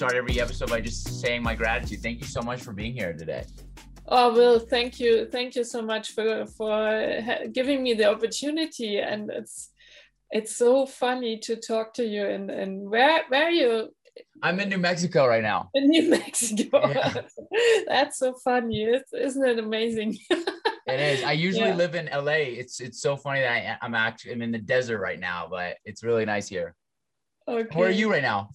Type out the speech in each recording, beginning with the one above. start every episode by just saying my gratitude. Thank you so much for being here today. Oh, Will, thank you so much for giving me the opportunity, and it's so funny to talk to you. And where are you? I'm in New Mexico right now. In New Mexico, yeah. That's so funny, isn't it amazing? It is. I usually live in LA. It's so funny that I'm in the desert right now, but it's really nice here. Okay. Where are you right now?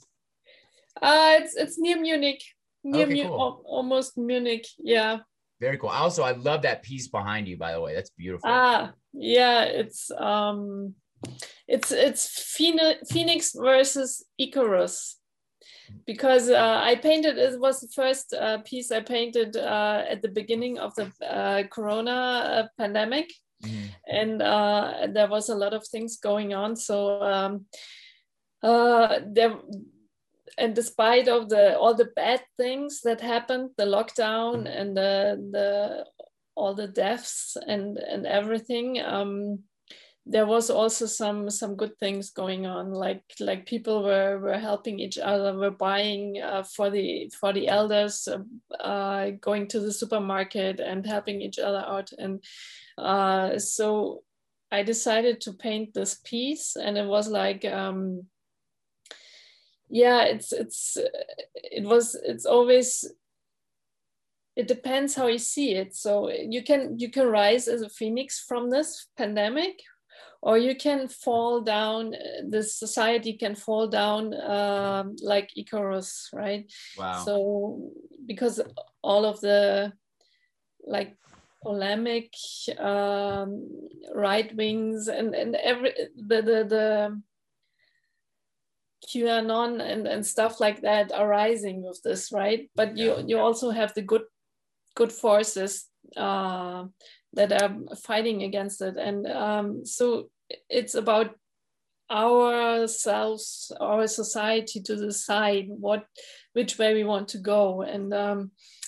It's near Munich. Cool. Almost Munich. Yeah. Very cool. Also, I love that piece behind you, by the way. That's beautiful. Yeah, it's Phoenix versus Icarus, because I painted, it was the first piece I painted at the beginning of the Corona pandemic. Mm-hmm. And there was a lot of things going on. So and despite of all the bad things that happened, the lockdown and all the deaths and everything, there was also some good things going on. Like people were helping each other, were buying for the elders, going to the supermarket and helping each other out. And so I decided to paint this piece, and it was like, it depends how you see it. So you can rise as a phoenix from this pandemic, or you can fall down. This society can fall down like Icarus, right? Wow. So because all of the polemic, right wings and the QAnon and stuff like that are rising with this, right? But you also have the good forces that are fighting against it. And so it's about ourselves, our society, to decide which way we want to go. And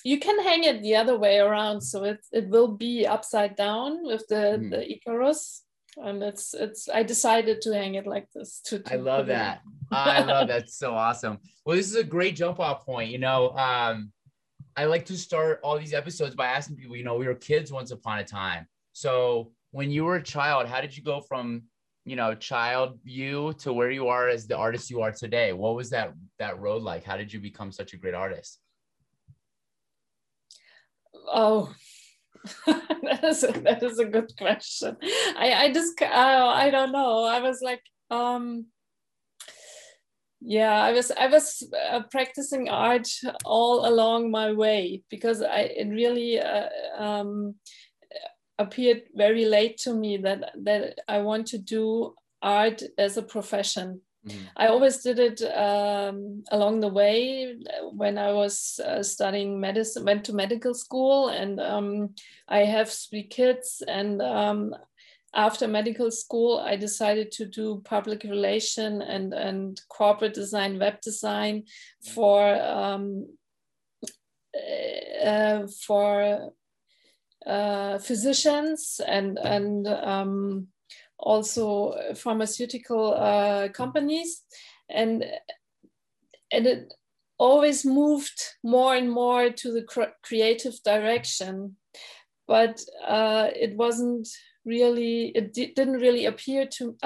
you can hang it the other way around, so it will be upside down with the Icarus. And I decided to hang it like this. I love that. I love that. So awesome. Well, this is a great jump off point. I like to start all these episodes by asking people, we were kids once upon a time. So when you were a child, how did you go from, child you to where you are as the artist you are today? What was that road like? How did you become such a great artist? Oh, that is a good question. I don't know. I was like, I was practicing art all along my way, because it really appeared very late to me that I want to do art as a profession. Mm-hmm. I always did it along the way. When I was studying medicine, went to medical school, and I have 3 kids. And after medical school, I decided to do public relation and corporate design, web design for physicians and also pharmaceutical companies, and it always moved more and more to the creative direction, but it didn't really appear to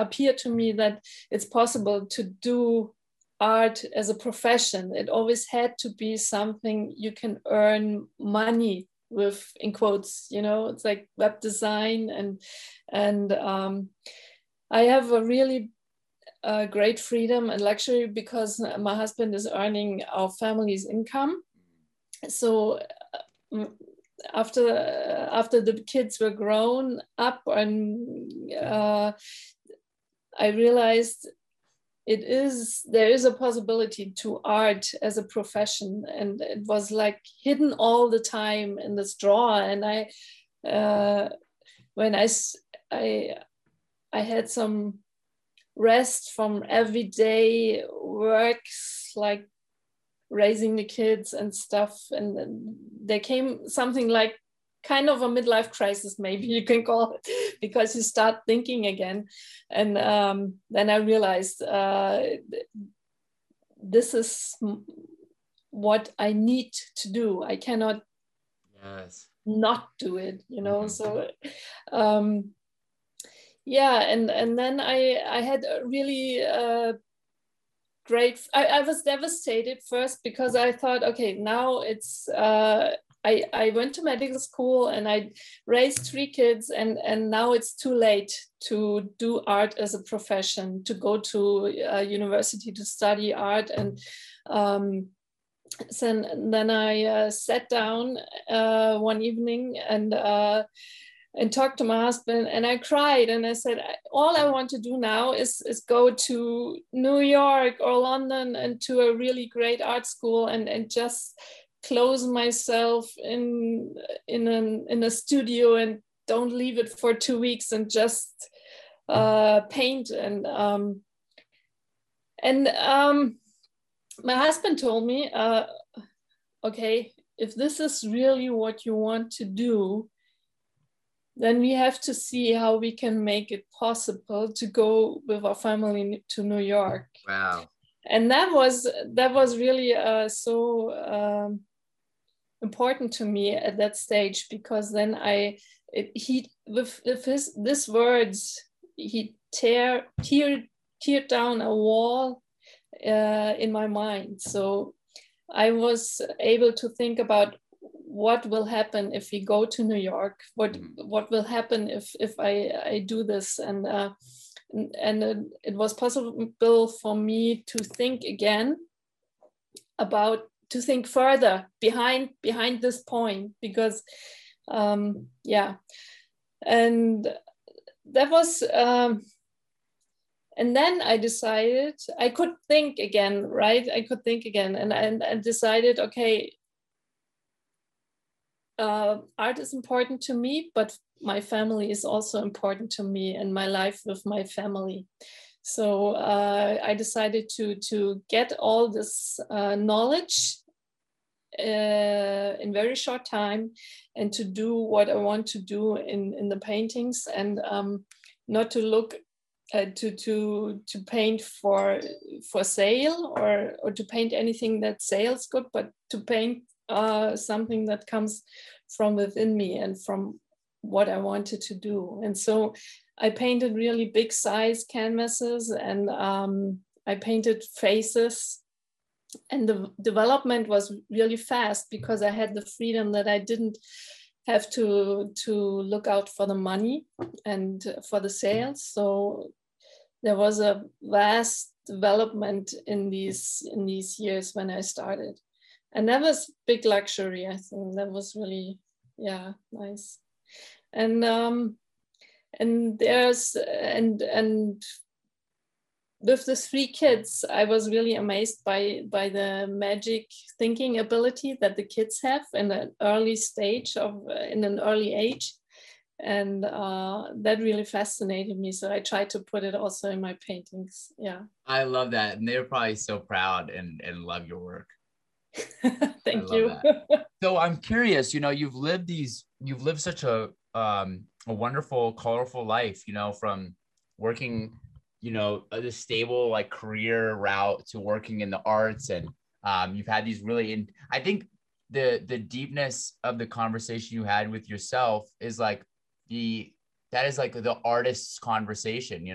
me that it's possible to do art as a profession. It always had to be something you can earn money with, in quotes, it's like web design. And I have a really great freedom and luxury, because my husband is earning our family's income. So after the kids were grown up, and I realized there is a possibility to art as a profession, and it was like hidden all the time in this drawer. And when I had some rest from everyday works, like raising the kids and stuff, and then there came something like kind of a midlife crisis, maybe you can call it, because you start thinking again. And then I realized this is what I need to do. I cannot not do it, you know. So and then I had a really I was devastated first, because I thought, okay, now it's I went to medical school and I raised three kids, and now it's too late to do art as a profession, to go to university to study art. And then I sat down one evening and talked to my husband, and I cried, and I said, all I want to do now is go to New York or London and to a really great art school and just close myself in a studio and don't leave it for 2 weeks and just paint. And my husband told me, okay, if this is really what you want to do, then we have to see how we can make it possible to go with our family to New York. Wow. And that was really so important to me at that stage, because then with his words, he teared down a wall in my mind. So I was able to think about what will happen if we go to New York, what will happen if I do this. And it was possible for me to think again to think further behind this point, because and that was and then I decided I could think again, right? I could think again, and I decided, okay, art is important to me, but my family is also important to me, and my life with my family. So I decided to get all this knowledge in very short time, and to do what I want to do in the paintings, and not to look to paint for sale or to paint anything that sells good, but to paint something that comes from within me and from what I wanted to do. And so I painted really big size canvases, and I painted faces, and the development was really fast, because I had the freedom that I didn't have to look out for the money and for the sales. So there was a vast development in these years when I started. And that was big luxury, I think. That was really, nice. And and with the three kids, I was really amazed by the magic thinking ability that the kids have in an early age, and that really fascinated me. So I tried to put it also in my paintings. Yeah, I love that, and they're probably so proud and love your work. Thank you. So I'm curious, you've lived such a wonderful, colorful life, from working, this stable career route to working in the arts, and you've had these really, and I think the deepness of the conversation you had with yourself is the artist's conversation,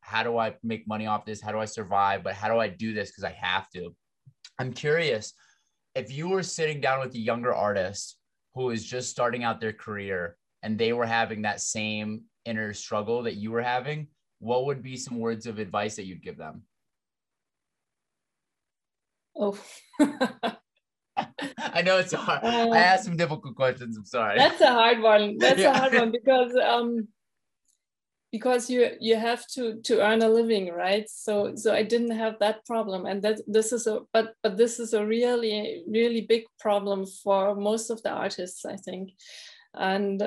how do I make money off this? How do I survive? But how do I do this? Because I have to. I'm curious, if you were sitting down with a younger artist who is just starting out their career and they were having that same inner struggle that you were having, what would be some words of advice that you'd give them? Oh, I know it's hard. I asked some difficult questions. I'm sorry. That's a hard one. That's a hard one, because you have to earn a living, right? So I didn't have that problem, and this is a really big problem for most of the artists, I think. And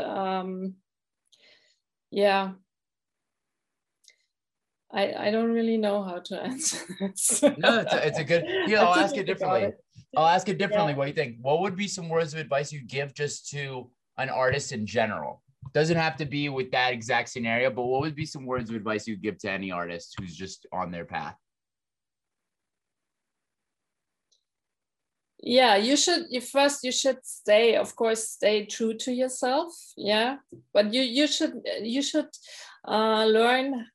I don't really know how to answer this. No, it's a good. I'll ask it differently. What do you think? What would be some words of advice you give just to an artist in general? Doesn't have to be with that exact scenario, but what would be some words of advice you'd give to any artist who's just on their path? yeah, you should stay, of course, stay true to yourself. Yeah, but you should learn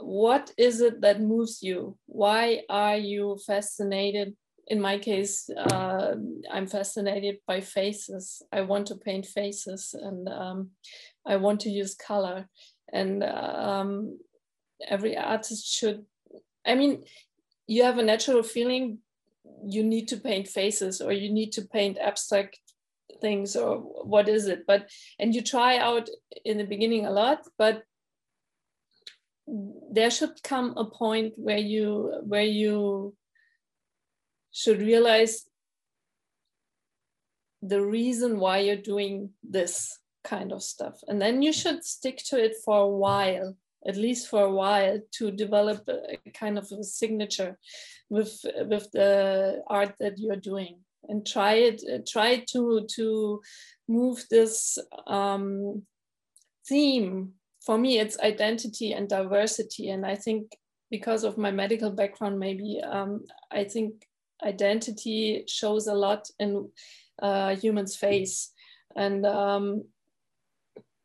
what is it that moves you. Why are you fascinated? In my case, I'm fascinated by faces. I want to paint faces, and I want to use color. And every artist should, I mean, you have a natural feeling you need to paint faces, or you need to paint abstract things, or what is it? But, and you try out in the beginning a lot, but there should come a point where you should realize the reason why you're doing this kind of stuff. And then you should stick to it for a while, at least for a while, to develop a kind of a signature with the art that you're doing. And try to move this theme. For me, it's identity and diversity. And I think because of my medical background, maybe I think identity shows a lot in a human's face. And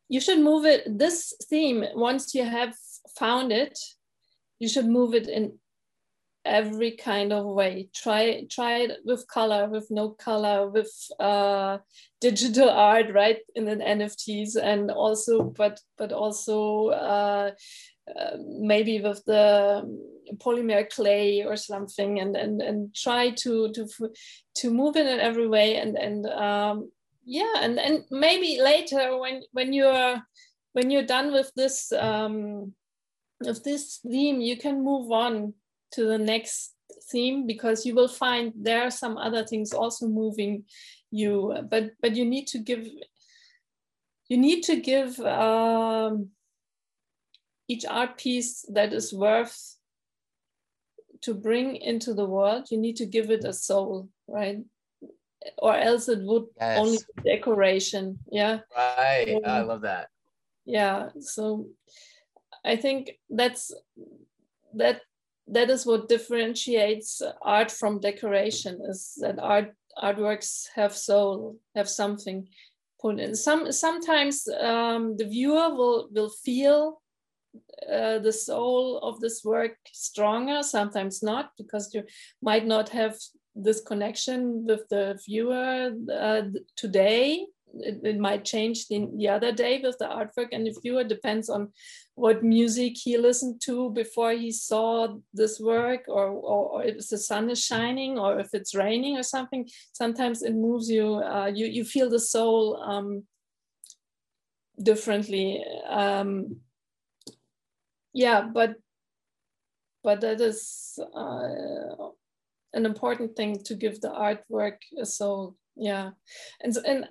you should move it, this theme, once you have found it, you should move it in every kind of way. Try it with color, with no color, with digital art, right, in the NFTs, and also but also maybe with the polymer clay or something, and try to move it in every way, and maybe later when you're done with this theme, you can move on to the next theme, because you will find there are some other things also moving you. But you need to give each art piece that is worth to bring into the world. You need to give it a soul, right? Or else it would only be decoration. Yeah. Right. I love that. Yeah. So I think that is what differentiates art from decoration, is that artworks have soul, have something put in. Sometimes the viewer will feel the soul of this work stronger, sometimes not, because you might not have this connection with the viewer today. It might change the other day with the artwork, and the viewer depends on what music he listened to before he saw this work, or if the sun is shining, or if it's raining or something. Sometimes it moves you, you feel the soul differently. But that is an important thing, to give the artwork a soul. Yeah. And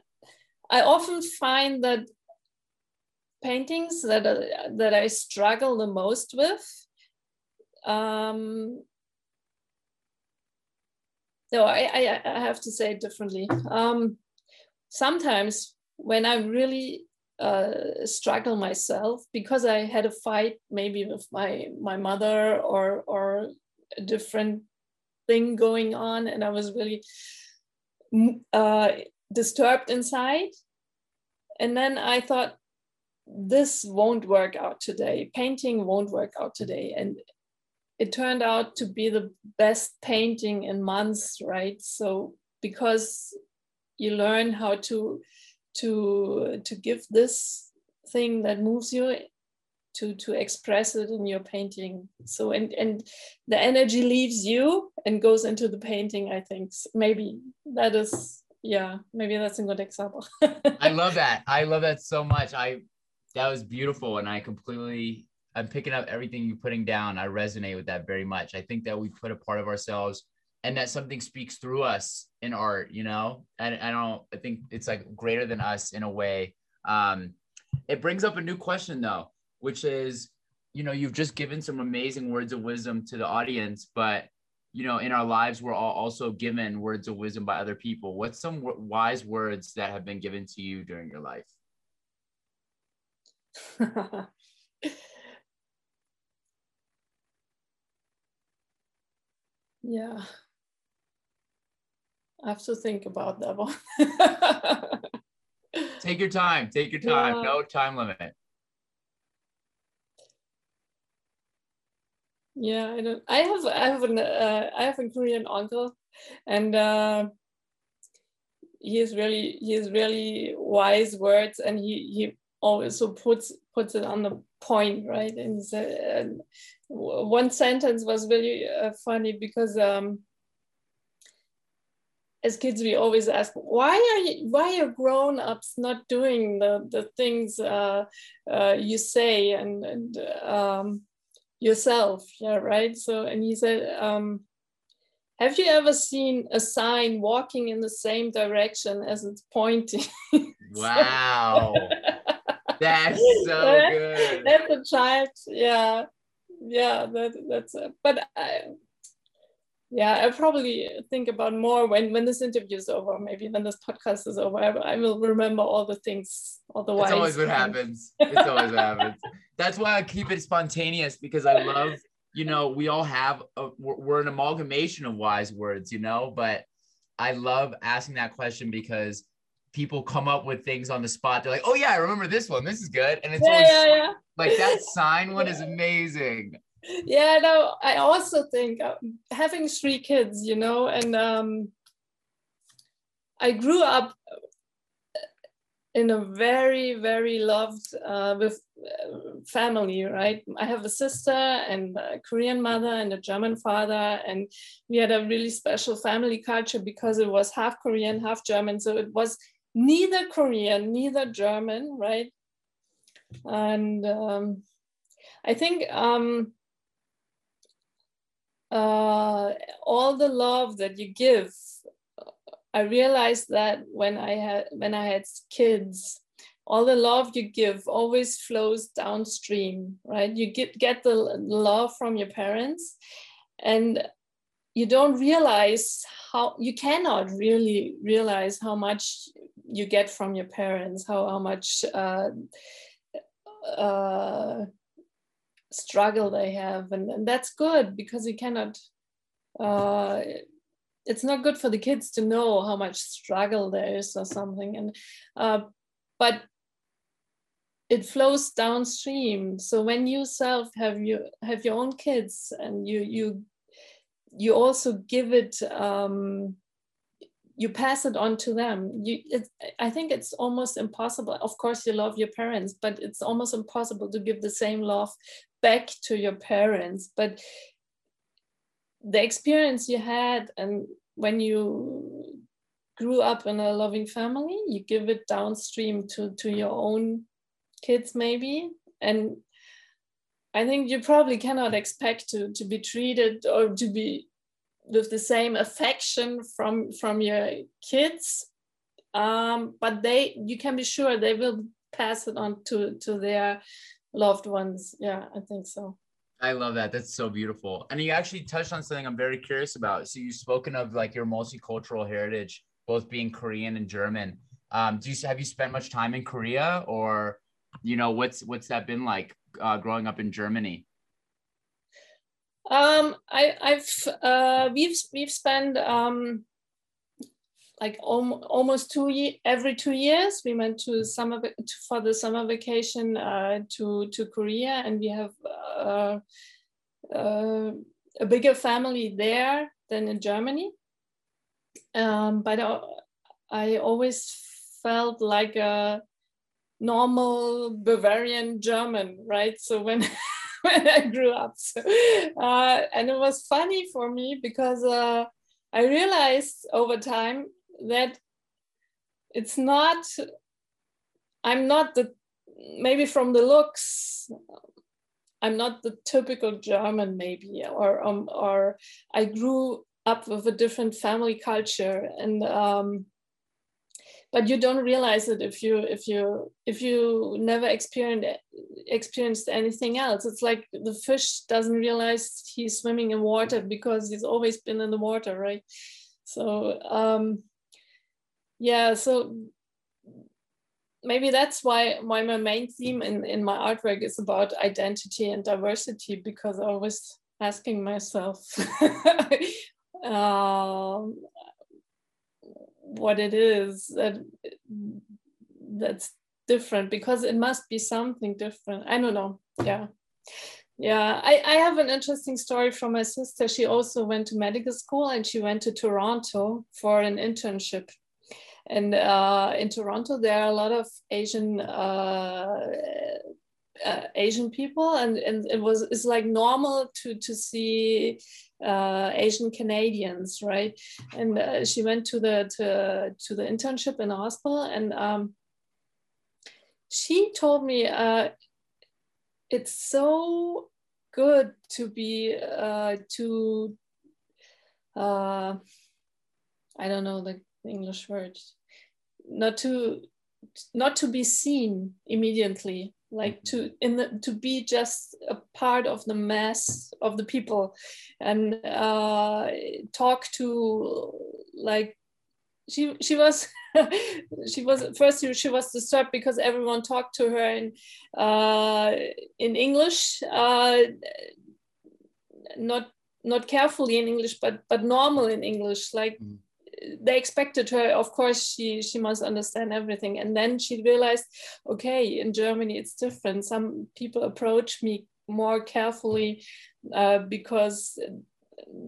I often find that paintings that I struggle the most with, no, I have to say it differently. Sometimes when I really struggle myself, because I had a fight maybe with my mother or a different thing going on, and I was really disturbed inside, and then I thought, this won't work out today, painting won't work out today, and it turned out to be the best painting in months, right? So because you learn how to give this thing that moves you to express it in your painting. So and the energy leaves you and goes into the painting, I think. Maybe that is, yeah, maybe that's a good example. I love that. I love that so much. That was beautiful. And I'm picking up everything you're putting down. I resonate with that very much. I think that we put a part of ourselves, and that something speaks through us in art, you know, and I think it's like greater than us in a way. It brings up a new question though, which is, you know, you've just given some amazing words of wisdom to the audience, but you know, in our lives, we're all also given words of wisdom by other people. What's some wise words that have been given to you during your life? Yeah. I have to think about that one. Take your time. Take your time. Yeah. No time limit. Yeah, I don't. I have a Korean uncle, and he is really wise words, and he also puts it on the point, right? And he said, one sentence was really funny because as kids we always ask, why are grown-ups not doing the things you say and yourself, yeah, right? So, and he said, have you ever seen a sign walking in the same direction as it's pointing? Wow. That's so good. That's a child. Yeah. Yeah. But I probably think about more when this interview is over, maybe when this podcast is over, I will remember all the things otherwise. It's always what happens. It's always what happens. That's why I keep it spontaneous, because I love, you know, we all have, we're an amalgamation of wise words, you know, but I love asking that question because people come up with things on the spot. They're like, oh yeah, I remember this one. This is good. And it's always like that sign one is amazing. Yeah, no, I also think having three kids, you know, and I grew up in a very, very loved family, right? I have a sister and a Korean mother and a German father, and we had a really special family culture because it was half Korean, half German. So it was neither Korean, neither German, right? And I think all the love that you give, I realized that when I had kids, all the love you give always flows downstream, right? You get the love from your parents, and you don't realize how, you cannot really realize how much you get from your parents, how much struggle they have, and that's good, because you cannot. It's not good for the kids to know how much struggle there is or something, and but it flows downstream. So when you self have your own kids, and you also give it, you pass it on to them. I think it's almost impossible. Of course, you love your parents, but it's almost impossible to give the same love back to your parents. But the experience you had, and when you grew up in a loving family, you give it downstream to your own kids, maybe. And I think you probably cannot expect to be treated or to be with the same affection from your kids, but you can be sure they will pass it on to their loved ones. Yeah, I think so. I love that. That's so beautiful. And you actually touched on something I'm very curious about. So you've spoken of like your multicultural heritage, both being Korean and German. Have you spent much time in Korea, or, you know, what's that been like growing up in Germany? We've spent like almost every 2 years we went for the summer vacation to Korea, and we have a bigger family there than in Germany, but I always felt like a normal Bavarian German, right? So when I grew up, and it was funny for me because I realized over time that maybe from the looks, I'm not the typical German, maybe, or I grew up with a different family culture, and but you don't realize it if you never experienced anything else. It's like the fish doesn't realize he's swimming in water because he's always been in the water, right? So so maybe that's why my main theme in my artwork is about identity and diversity, because I was asking myself what it is that's different, because it must be something different. I don't know. Yeah. I have an interesting story from my sister. She also went to medical school, and she went to Toronto for an internship. And in Toronto, there are a lot of Asian people, and it's like normal to see Asian Canadians, right? And she went to the internship in a hospital, and she told me it's so good to be I don't know the English word, not to be seen immediately, like to be just a part of the mass of the people, and talk to, like, she was disturbed because everyone talked to her in English, not carefully in English, but normal in English, like. Mm. They expected her, of course, she must understand everything. And then she realized, okay, in Germany it's different. Some people approach me more carefully because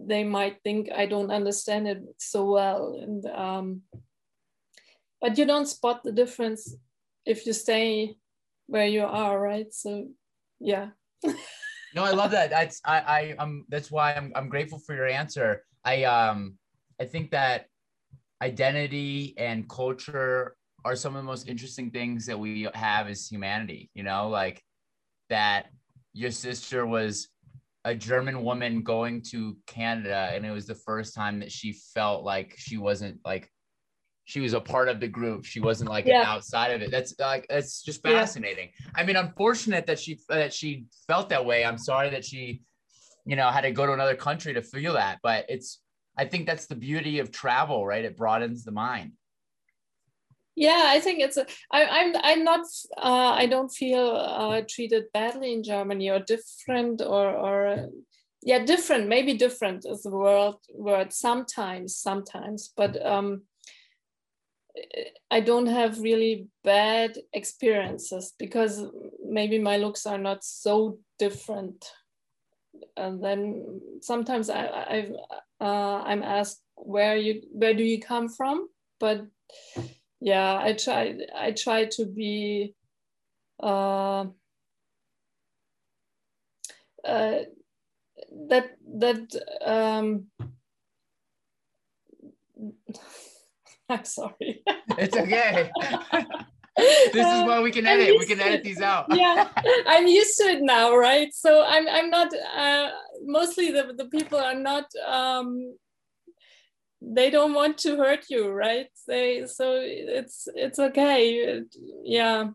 they might think I don't understand it so well. And but you don't spot the difference if you stay where you are, right? So, yeah. No, I love that. That's why I'm grateful for your answer. I think that identity and culture are some of the most interesting things that we have as humanity, you know, like that your sister was a German woman going to Canada, and it was the first time that she felt like she wasn't, like, she was a part of the group. She wasn't like an outside of it. That's like, that's just fascinating. Yeah. I mean, unfortunate that she felt that way. I'm sorry that she, you know, had to go to another country to feel that, but I think that's the beauty of travel, right? It broadens the mind. Yeah, I think I don't feel treated badly in Germany, or different, or different, maybe different is the word sometimes, but I don't have really bad experiences because maybe my looks are not so different. And then sometimes I'm asked, where do you come from? But yeah, I try to be I'm sorry. It's okay. This is why we can edit. We can edit these out. Yeah, I'm used to it now, right? So I'm not. Mostly the people are not. They don't want to hurt you, right? So it's okay. Yeah.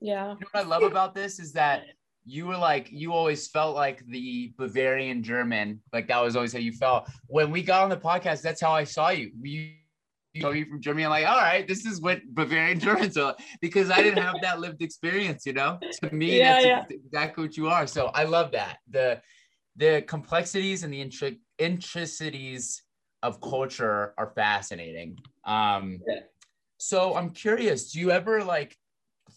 You know what I love about this is that you were like, you always felt like the Bavarian German, like that was always how you felt. When we got on the podcast, that's how I saw you. You from Germany, I'm like, all right, this is what Bavarian Germans are, because I didn't have that lived experience, you know. To me, that's exactly what you are. So I love that the complexities and the intricacies of culture are fascinating. So I'm curious, do you ever like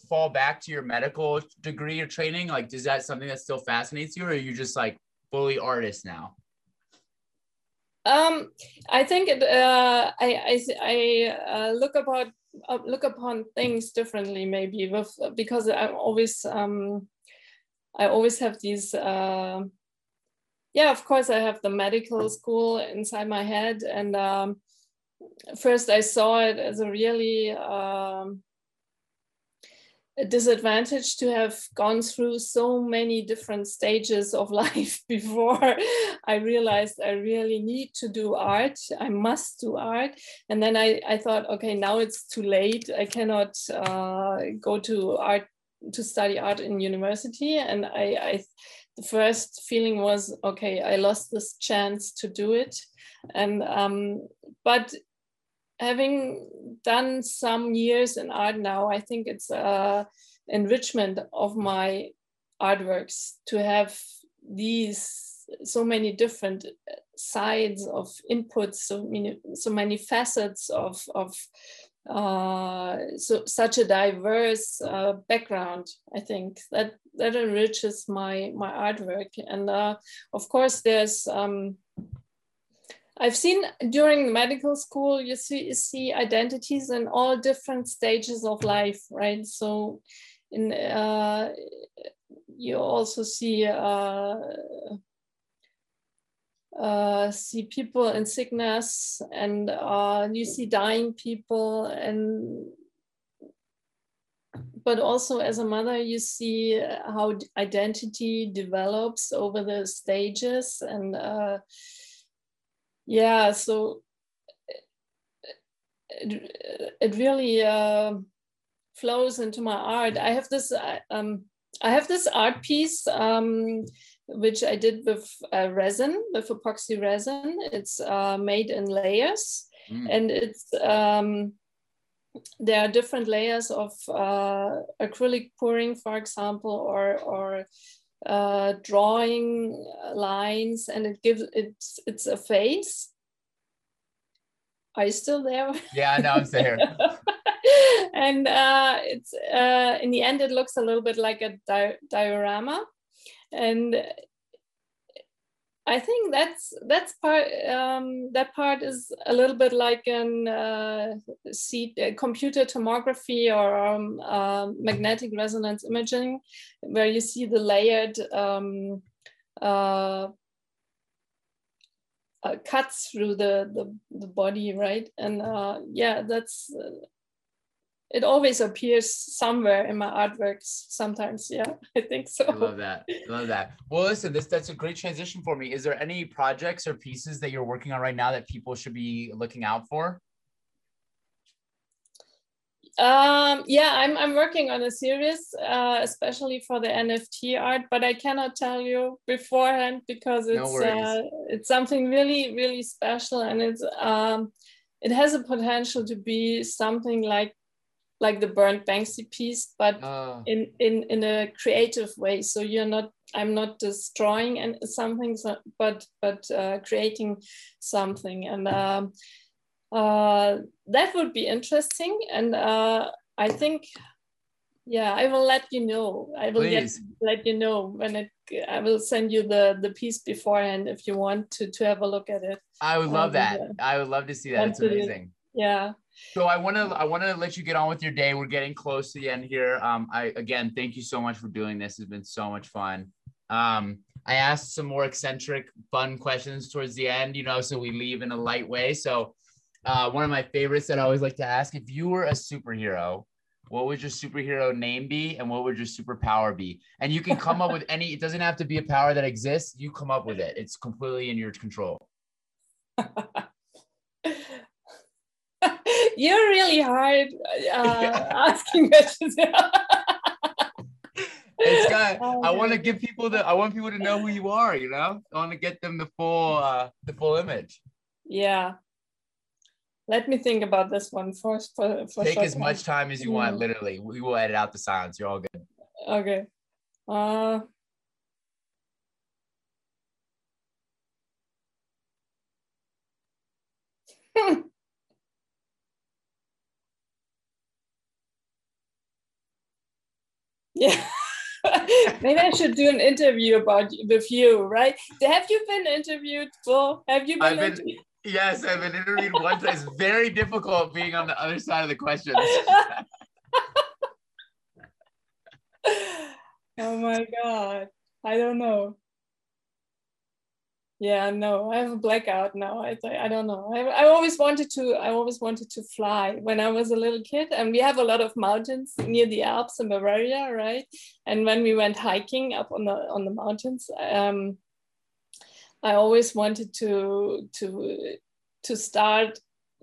fall back to your medical degree or training? Like, is that something that still fascinates you, or are you just like fully artist now? I think I look upon things differently, maybe, because I always have these. Of course, I have the medical school inside my head, and first I saw it as a really a disadvantage to have gone through so many different stages of life before I realized I really need to do art. I must do art. And then I thought, okay, now it's too late. I cannot go to art, to study art in university. And the first feeling was, okay, I lost this chance to do it. And but having done some years in art now, I think it's enrichment of my artworks to have these so many different sides of inputs, so many facets of such a diverse background. I think that enriches my artwork. And of course, there's I've seen during medical school, you see identities in all different stages of life, right? So in you also see people in sickness, and you see dying people, and but also as a mother, you see how identity develops over the stages. And yeah, so it really flows into my art. I have this art piece which I did with resin, with epoxy resin. It's made in layers, and it's there are different layers of acrylic pouring, for example, or drawing lines, and it gives it's a face. Are you still there? Yeah, no, I'm still here. And it's in the end, it looks a little bit like a diorama, and I think that's part. That part is a little bit like an computer tomography or magnetic resonance imaging, where you see the layered cuts through the body, right? And yeah, that's. It always appears somewhere in my artworks sometimes. Yeah, I think so. I love that. I love that. Well, listen, that's a great transition for me. Is there any projects or pieces that you're working on right now that people should be looking out for? Yeah, I'm working on a series, especially for the NFT art, but I cannot tell you beforehand because it's something really, really special. And it's it has a potential to be something like the burnt Banksy piece, but in a creative way. So I'm not destroying something, but creating something, and that would be interesting. And I think, yeah, I will let you know. I will let you know when it. I will send you the piece beforehand if you want to have a look at it. I would love that. I would love to see that. It's amazing. Yeah. So I want to let you get on with your day. We're getting close to the end here. Again, thank you so much for doing this. It's been so much fun. I asked some more eccentric, fun questions towards the end, so we leave in a light way. So one of my favorites that I always like to ask, if you were a superhero, what would your superhero name be? And what would your superpower be? And you can come up with any, it doesn't have to be a power that exists. You come up with it. It's completely in your control. You're really hard asking questions. It's got, I want people to know who you are, I want to get them the full image. Yeah. Let me think about this one first. Take as much time as you want, literally. We will edit out the silence. You're all good. Okay. Yeah, maybe I should do an interview with you, right? Have you been interviewed, Paul? Yes, I've been interviewed once. It's very difficult being on the other side of the questions. Oh my God, I don't know. Yeah, no, I have a blackout now. I don't know. I always wanted to fly when I was a little kid, and we have a lot of mountains near the Alps in Bavaria, right? And when we went hiking up on the mountains, I always wanted to start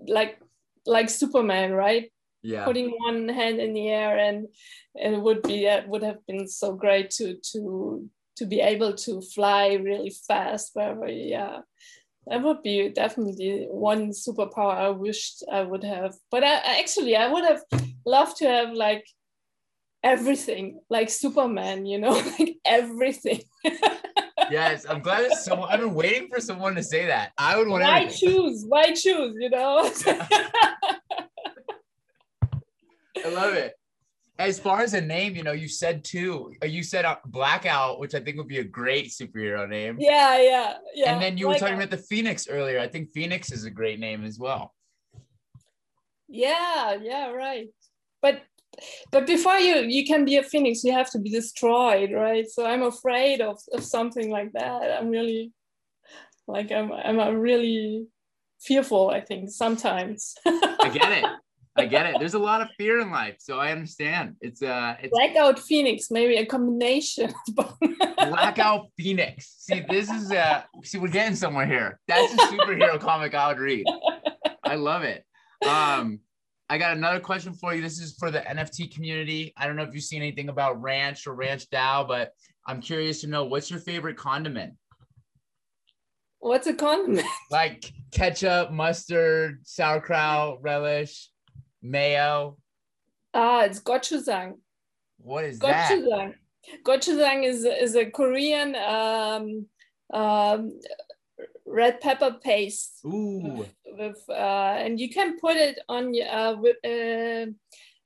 like Superman, right? Yeah. Putting one hand in the air, and it would have been so great to be able to fly really fast wherever. Yeah, that would be definitely one superpower I wished I would have. But I would have loved to have like everything, like Superman, like everything. Yes, I'm glad that someone, I've been waiting for someone to say that. I would want to. Why choose, you know? I love it. As far as a name, you know, you said Blackout, which I think would be a great superhero name. Yeah. And then you were talking about the Phoenix earlier. I think Phoenix is a great name as well. Yeah, right. But before you can be a phoenix, you have to be destroyed, right? So I'm afraid of something like that. I'm really, like, I'm really fearful, I think, sometimes. I get it. There's a lot of fear in life, so I understand. It's Blackout Phoenix, maybe a combination. Blackout Phoenix. See, this is we're getting somewhere here. That's a superhero comic I would read. I love it. I got another question for you. This is for the NFT community. I don't know if you've seen anything about ranch or ranch DAO, but I'm curious to know, what's your favorite condiment? What's a condiment? Like ketchup, mustard, sauerkraut, relish, mayo. It's gochujang. What is that? Gochujang is a Korean red pepper paste. Ooh. With and you can put it on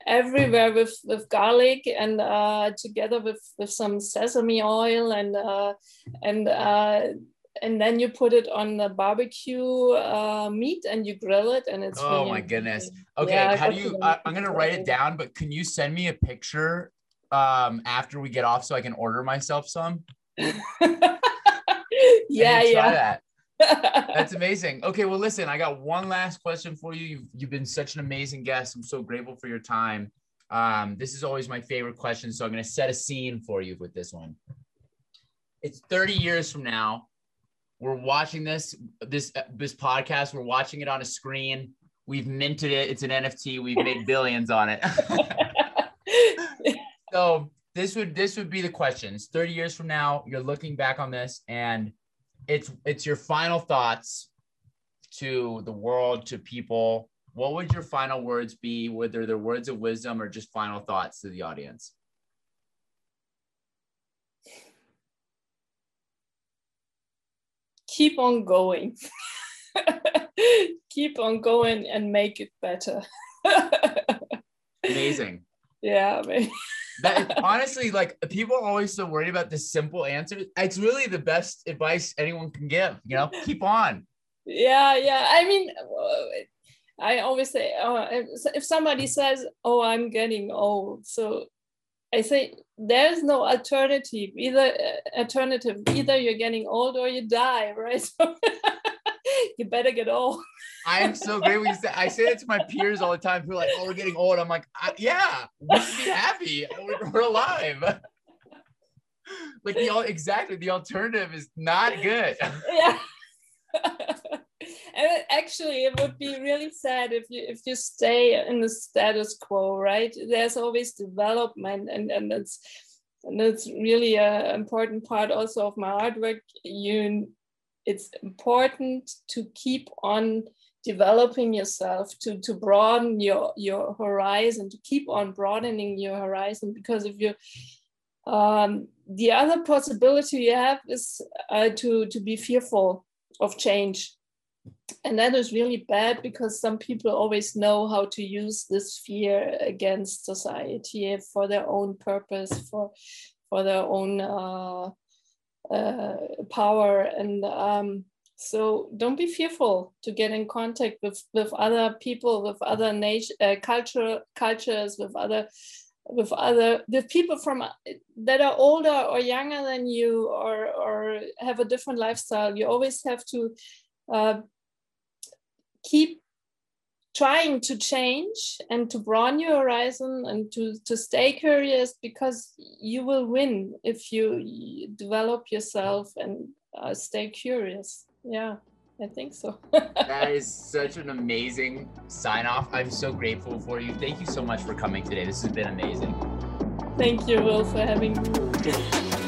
everywhere with garlic and together with some sesame oil and then you put it on the barbecue meat and you grill it, and it's oh my goodness. Okay, yeah, how do you? I'm gonna write it down, but can you send me a picture after we get off so I can order myself some? Yeah. That's amazing. Okay, well, listen, I got one last question for you. You've been such an amazing guest. I'm so grateful for your time. This is always my favorite question, so I'm going to set a scene for you with this one. It's 30 years from now. We're watching this podcast. We're watching it on a screen. We've minted it. It's an NFT. We've made billions on it. So this would be the questions. 30 years from now, you're looking back on this, and it's your final thoughts to the world, to people. What would your final words be, whether they're words of wisdom or just final thoughts to the audience? Keep on going. Keep on going and make it better. Amazing. Yeah, maybe. That, honestly, like, people are always so worried about this simple answer. It's really the best advice anyone can give, you know, keep on. Yeah. I mean, I always say, if somebody says, oh, I'm getting old. So I say, there's no alternative. Either you're getting old or you die, right? So you better get old. I am so great. I say that to my peers all the time. People are like, oh, we're getting old. I'm like, yeah, we should be happy. We're alive. Like, the alternative is not good. Yeah. And actually, it would be really sad if you stay in the status quo, right? There's always development, and it's really an important part also of my artwork. It's important to keep on developing yourself, to broaden your horizon, to keep on broadening your horizon, because if you the other possibility you have is to be fearful of change, and that is really bad, because some people always know how to use this fear against society for their own purpose, for their own power. And so don't be fearful to get in contact with other people, with other cultures, with people from that are older or younger than you, or have a different lifestyle. You always have to keep trying to change and to broaden your horizon and to stay curious, because you will win if you develop yourself and stay curious. Yeah, I think so. That is such an amazing sign off. I'm so grateful for you. Thank you so much for coming today. This has been amazing. Thank you, Will, for having me.